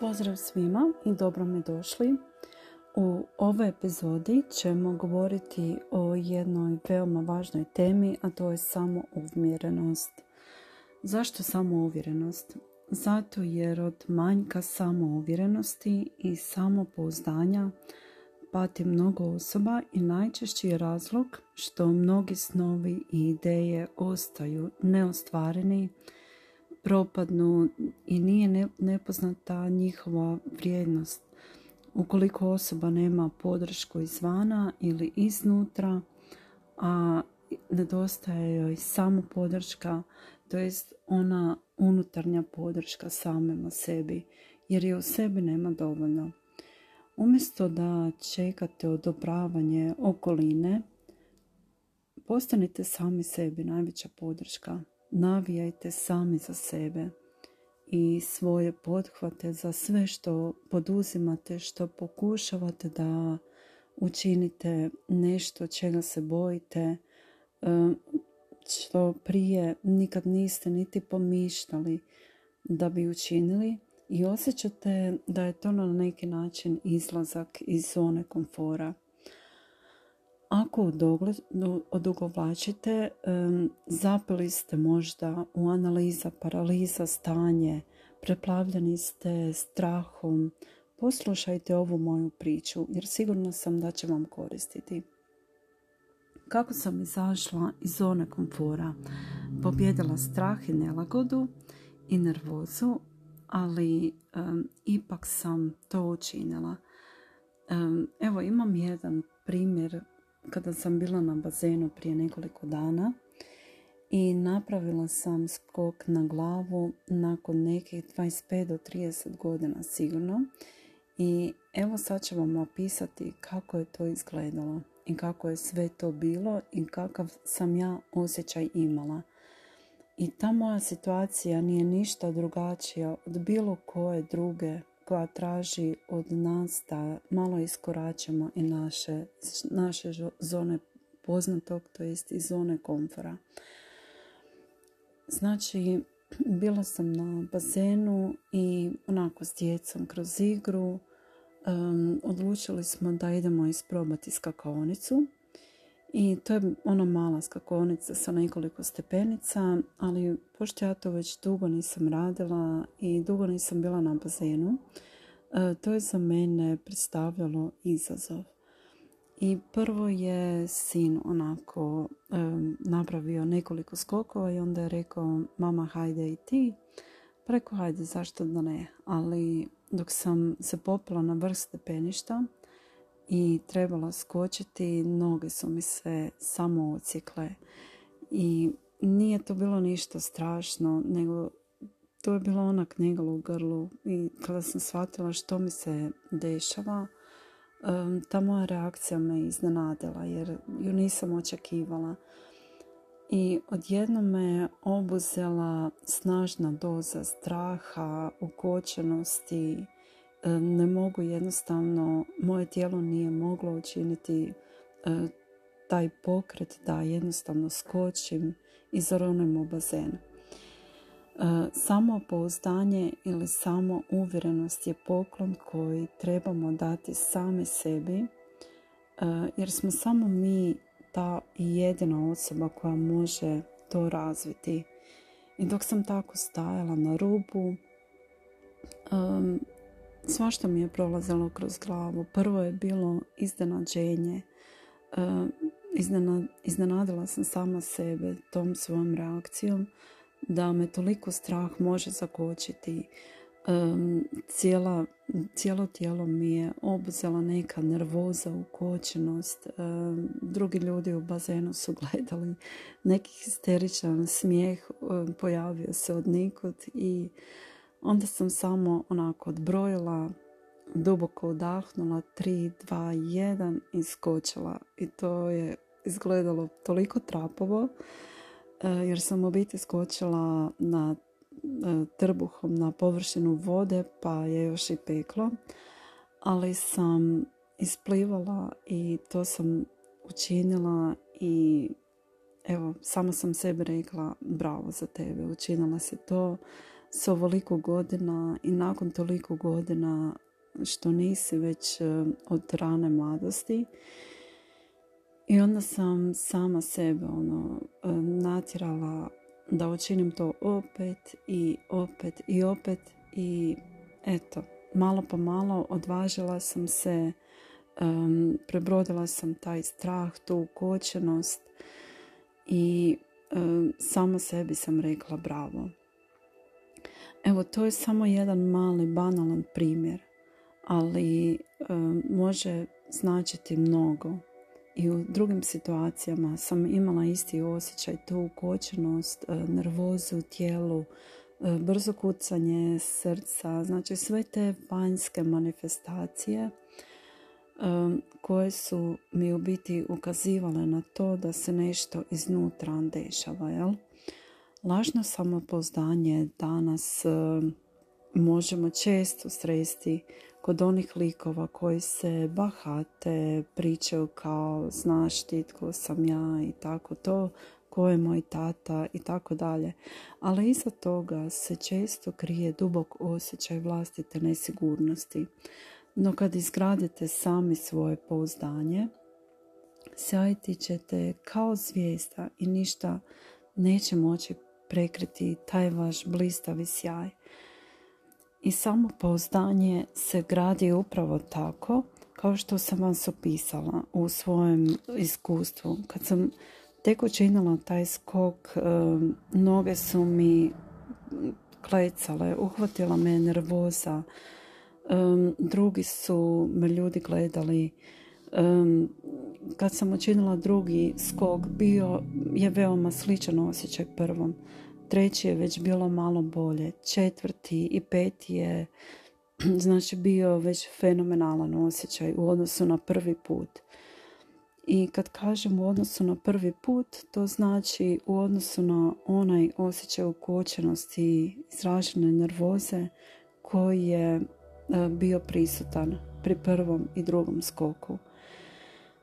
Pozdrav svima i dobro mi došli. U ovoj epizodi ćemo govoriti o jednoj veoma važnoj temi, a to je samouvjerenost. Zašto samouvjerenost? Zato jer od manjka samouvjerenosti i samopouzdanja pati mnogo osoba i najčešći je razlog što mnogi snovi i ideje ostaju neostvareni, propadnu i nije nepoznata njihova vrijednost. Ukoliko osoba nema podršku izvana ili iznutra, a nedostaje joj samo podrška, to jest ona unutarnja podrška samima sebi, jer je u sebi nema dovoljno. Umjesto da čekate odobravanje okoline, postanite sami sebi najveća podrška. Navijajte sami za sebe i svoje pothvate za sve što poduzimate, što pokušavate da učinite, nešto čega se bojite, što prije nikad niste niti pomišljali da bi učinili, i osjećate da je to na neki način izlazak iz zone komfora. Ako odugovlačite, zapeli ste možda u analiza, paraliza, stanje, preplavljeni ste strahom, poslušajte ovu moju priču jer sigurna sam da će vam koristiti. Kako sam izašla iz zone komfora? Pobjedila strah i nelagodu i nervozu, ali ipak sam to učinila. Evo, imam jedan primjer. Kada sam bila na bazenu prije nekoliko dana i napravila sam skok na glavu nakon nekih 25 do 30 godina sigurno, i evo sad ću vam opisati kako je to izgledalo i kako je sve to bilo i kakav sam ja osjećaj imala. I ta moja situacija nije ništa drugačija od bilo koje druge koja traži od nas da malo iskoračimo i naše zone poznatog, to jest iz zone komfora. Znači, bila sam na bazenu i onako s djecom kroz igru odlučili smo da idemo isprobati skakaonicu. I to je ona mala skakaonica sa nekoliko stepenica, ali pošto ja to već dugo nisam radila i dugo nisam bila na bazenu, to je za mene predstavljalo izazov. I prvo je sin onako napravio nekoliko skokova i onda je rekao: "Mama, hajde i ti." Pa rekao: "Hajde, zašto da ne?" Ali dok sam se popela na vrh stepeništa i trebala skočiti, noge su mi se samo ocikle. I nije to bilo ništa strašno, nego to je bila ona knjiga u grlu. I kada sam shvatila što mi se dešava, ta moja reakcija me iznenadila jer ju nisam očekivala. I odjedno me obuzela snažna doza straha, ukočenosti. Ne mogu, jednostavno moje tijelo nije moglo učiniti taj pokret da jednostavno skočim i zaronem u bazen. Samopouzdanje ili samouvjerenost je poklon koji trebamo dati sami sebi, jer smo samo mi ta jedina osoba koja može to razviti. I dok sam tako stajala na rubu, svašta mi je prolazilo kroz glavu. Prvo je bilo iznenađenje. Iznenadila sam sama sebe tom svojom reakcijom da me toliko strah može zakočiti. Cijelo tijelo mi je obuzela neka nervoza, ukočenost. Drugi ljudi u bazenu su gledali. Neki histeričan smijeh pojavio se od nikud i onda sam samo onako odbrojila, duboko udahnula, 3, 2, 1 i skočila. I to je izgledalo toliko trapovo jer sam u biti skočila na trbuhom na površinu vode, pa je još i peklo. Ali sam isplivala i to sam učinila i evo, samo sam sebi rekla: "Bravo za tebe, učinila si to. s ovoliko godina i nakon toliko godina što nisi već od rane mladosti. I onda sam sama sebe natjerala da učinim to opet i opet i opet i eto, malo po malo odvažila sam se, prebrodila sam taj strah, tu ukočenost i sama sebi sam rekla bravo. Evo, to je samo jedan mali, banalan primjer, ali može značiti mnogo. I u drugim situacijama sam imala isti osjećaj, tu ukočenost, nervozu u tijelu, brzo kucanje srca, znači sve te vanjske manifestacije koje su mi u biti ukazivale na to da se nešto iznutra dešava, jel? Lažno samopouzdanje danas možemo često sresti kod onih likova koji se bahate, pričaju kao znaš ti tko sam ja i tako to, ko je moj tata i tako dalje. Ali iza toga se često krije dubok osjećaj vlastite nesigurnosti. No kad izgradite sami svoje pouzdanje, sjajiti ćete kao zvijezda i ništa neće moći prekriti taj vaš blistavi sjaj. I samopouzdanje se gradi upravo tako kao što sam vam opisala u svojem iskustvu. Kad sam tek učinila taj skok, noge su mi klecale, uhvatila me nervoza, drugi su me ljudi gledali. Kad sam učinila drugi skok, bio je veoma sličan osjećaj prvom. Treći je već bilo malo bolje, četvrti i peti je znači bio već fenomenalan osjećaj u odnosu na prvi put. I kad kažem u odnosu na prvi put, to znači u odnosu na onaj osjećaj ukočenosti i izražene nervoze koji je bio prisutan pri prvom i drugom skoku.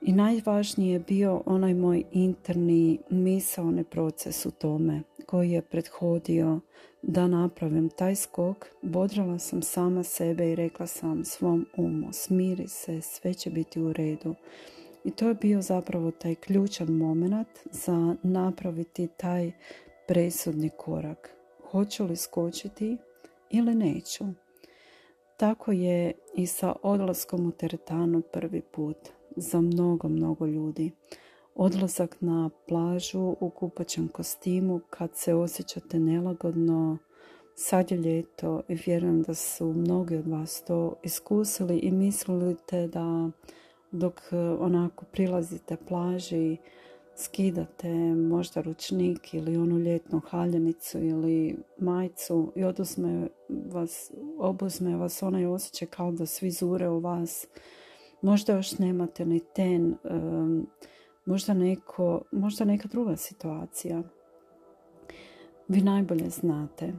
I najvažniji je bio onaj moj interni misaoni proces u tome koji je prethodio da napravim taj skok. Bodrala sam sama sebe i rekla sam svom umu, smiri se, sve će biti u redu. I to je bio zapravo taj ključan moment za napraviti taj presudni korak. Hoću li skočiti ili neću? Tako je i sa odlaskom u teretanu prvi put. Za mnogo ljudi. Odlazak na plažu u kupaćem kostimu kad se osjećate nelagodno, sad je ljeto i vjerujem da su mnogi od vas to iskusili i mislite da dok onako prilazite plaži, skidate možda ručnik ili onu ljetnu haljenicu ili majicu i obuzme vas onaj osjećaj kao da svi zure u vas. Možda još nemate ni ten, možda neka druga situacija. Vi najbolje znate.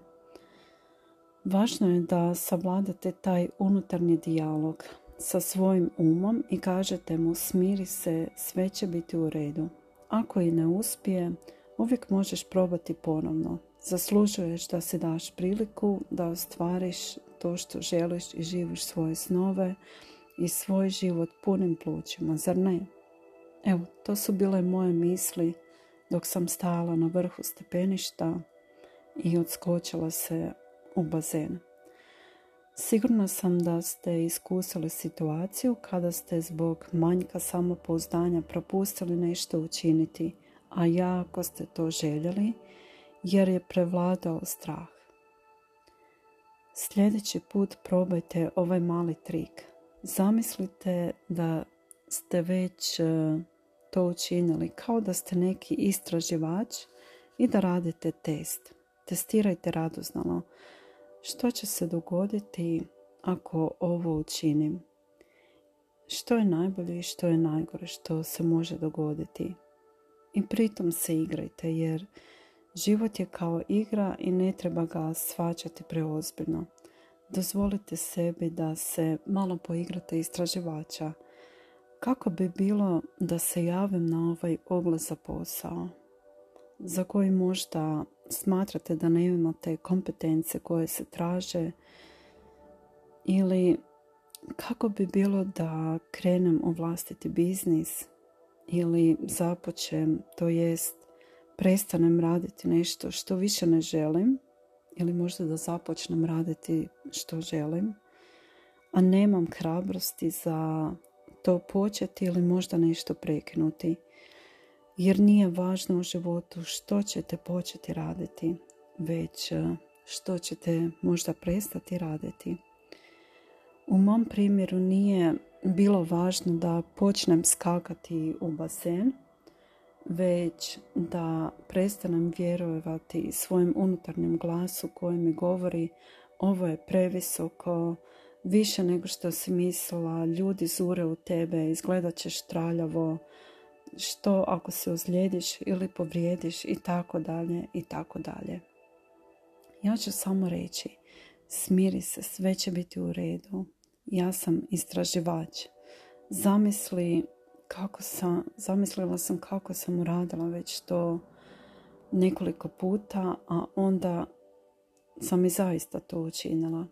Važno je da savladate taj unutarnji dijalog sa svojim umom i kažete mu smiri se, sve će biti u redu. Ako i ne uspije, uvijek možeš probati ponovno. Zaslužuješ da si daš priliku, da ostvariš to što želiš i živiš svoje snove i svoj život punim plućima, zar ne? Evo, to su bile moje misli dok sam stajala na vrhu stepeništa i odskočila se u bazen. Sigurna sam da ste iskusili situaciju kada ste zbog manjka samopouzdanja propustili nešto učiniti, a jako ste to željeli jer je prevladao strah. Sljedeći put probajte ovaj mali trik. Zamislite da ste već to učinili, kao da ste neki istraživač i da radite test. Testirajte radoznalo. Što će se dogoditi ako ovo učinim? Što je najbolje i što je najgore što se može dogoditi? I pritom se igrajte, jer život je kao igra i ne treba ga shvaćati preozbiljno. Dozvolite sebi da se malo poigrate istraživača. Kako bi bilo da se javim na ovaj oglas za posao? za koji možda smatrate da ne imate kompetencije koje se traže, ili kako bi bilo da krenem u vlastiti biznis ili započnem, to jest prestanem raditi nešto što više ne želim, ili možda da započnem raditi što želim, a nemam hrabrosti za to početi ili možda nešto prekinuti. Jer nije važno u životu što ćete početi raditi, već što ćete možda prestati raditi. U mom primjeru nije bilo važno da počnem skakati u bazen, već da prestanem vjerovati svojem unutarnjem glasu koji mi govori ovo je previsoko, više nego što si mislila, ljudi zure u tebe, izgledat ćeš traljavo, što ako se ozlijediš ili povrijediš i tako dalje i tako dalje. Ja ću samo reći, smiri se, sve će biti u redu. Ja sam istraživač. Zamislila sam kako sam uradila već to nekoliko puta, a onda sam i zaista to učinila.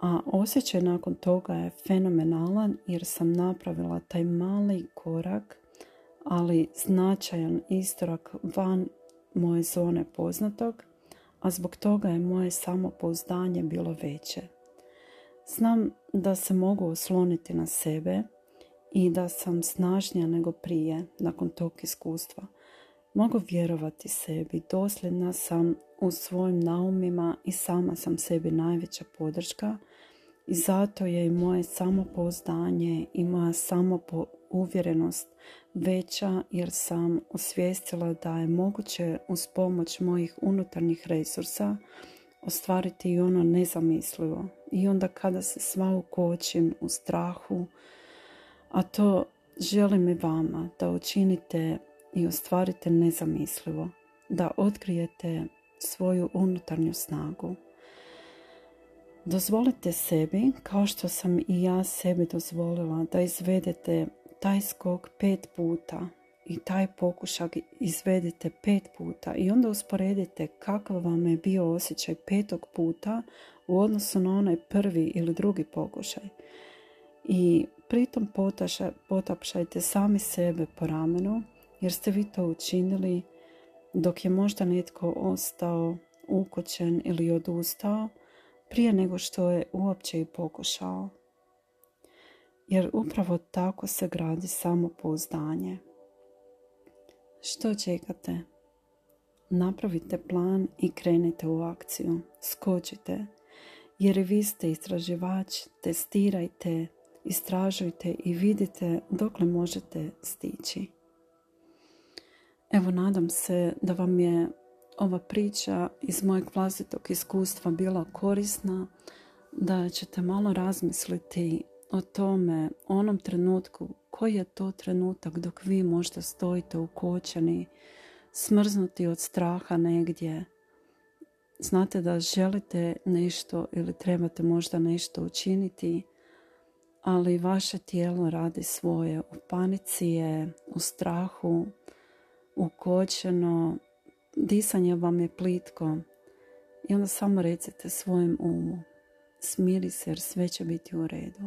A osjećaj nakon toga je fenomenalan jer sam napravila taj mali korak, ali značajan iskorak van moje zone poznatog, a zbog toga je moje samopouzdanje bilo veće. Znam da se mogu osloniti na sebe i da sam snažnija nego prije nakon tog iskustva. Mogu vjerovati sebi, dosljedna sam u svojim naumima i sama sam sebi najveća podrška i zato je i moje samopouzdanje i moja samouvjerenost veća jer sam osvijestila da je moguće uz pomoć mojih unutarnjih resursa ostvariti i ono nezamislivo. I onda kada se sva ukočim u strahu, a to želim i vama da učinite i ostvarite nezamislivo, da otkrijete svoju unutarnju snagu. Dozvolite sebi, kao što sam i ja sebi dozvolila, da izvedete taj skok 5 puta i taj pokušaj izvedete 5 puta i onda usporedite kakav vam je bio osjećaj 5. puta u odnosu na onaj prvi ili drugi pokušaj. I pritom potapšajte sami sebe po ramenu jer ste vi to učinili dok je možda netko ostao ukočen ili odustao prije nego što je uopće i pokušao. Jer upravo tako se gradi samopouzdanje. Što čekate? Napravite plan i krenite u akciju. Skočite, jer vi ste istraživač, testirajte, istražujte i vidite dokle možete stići. Evo, nadam se da vam je ova priča iz mojeg vlastitog iskustva bila korisna, da ćete malo razmisliti o tome, onom trenutku, koji je to trenutak dok vi možda stojite ukočeni, smrznuti od straha negdje. Znate da želite nešto ili trebate možda nešto učiniti, ali vaše tijelo radi svoje, u panici je, u strahu, ukočeno, disanje vam je plitko i onda samo recite svojem umu, smiri se jer sve će biti u redu.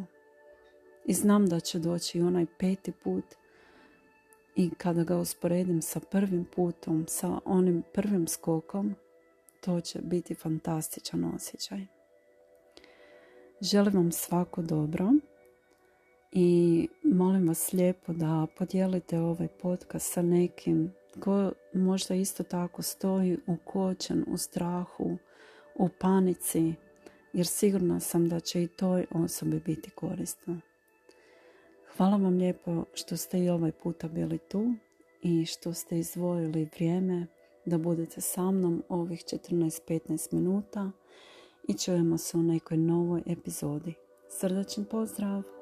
I znam da će doći i onaj 5. put i kada ga usporedim sa prvim putom, sa onim prvim skokom, to će biti fantastičan osjećaj. Želim vam svako dobro. I molim vas lijepo da podijelite ovaj podcast sa nekim ko možda isto tako stoji ukočen u strahu, u panici, jer sigurna sam da će i toj osobi biti korisno. Hvala vam lijepo što ste i ovaj puta bili tu i što ste izdvojili vrijeme da budete sa mnom ovih 14-15 minuta i čujemo se u nekoj novoj epizodi. Srdačan pozdrav!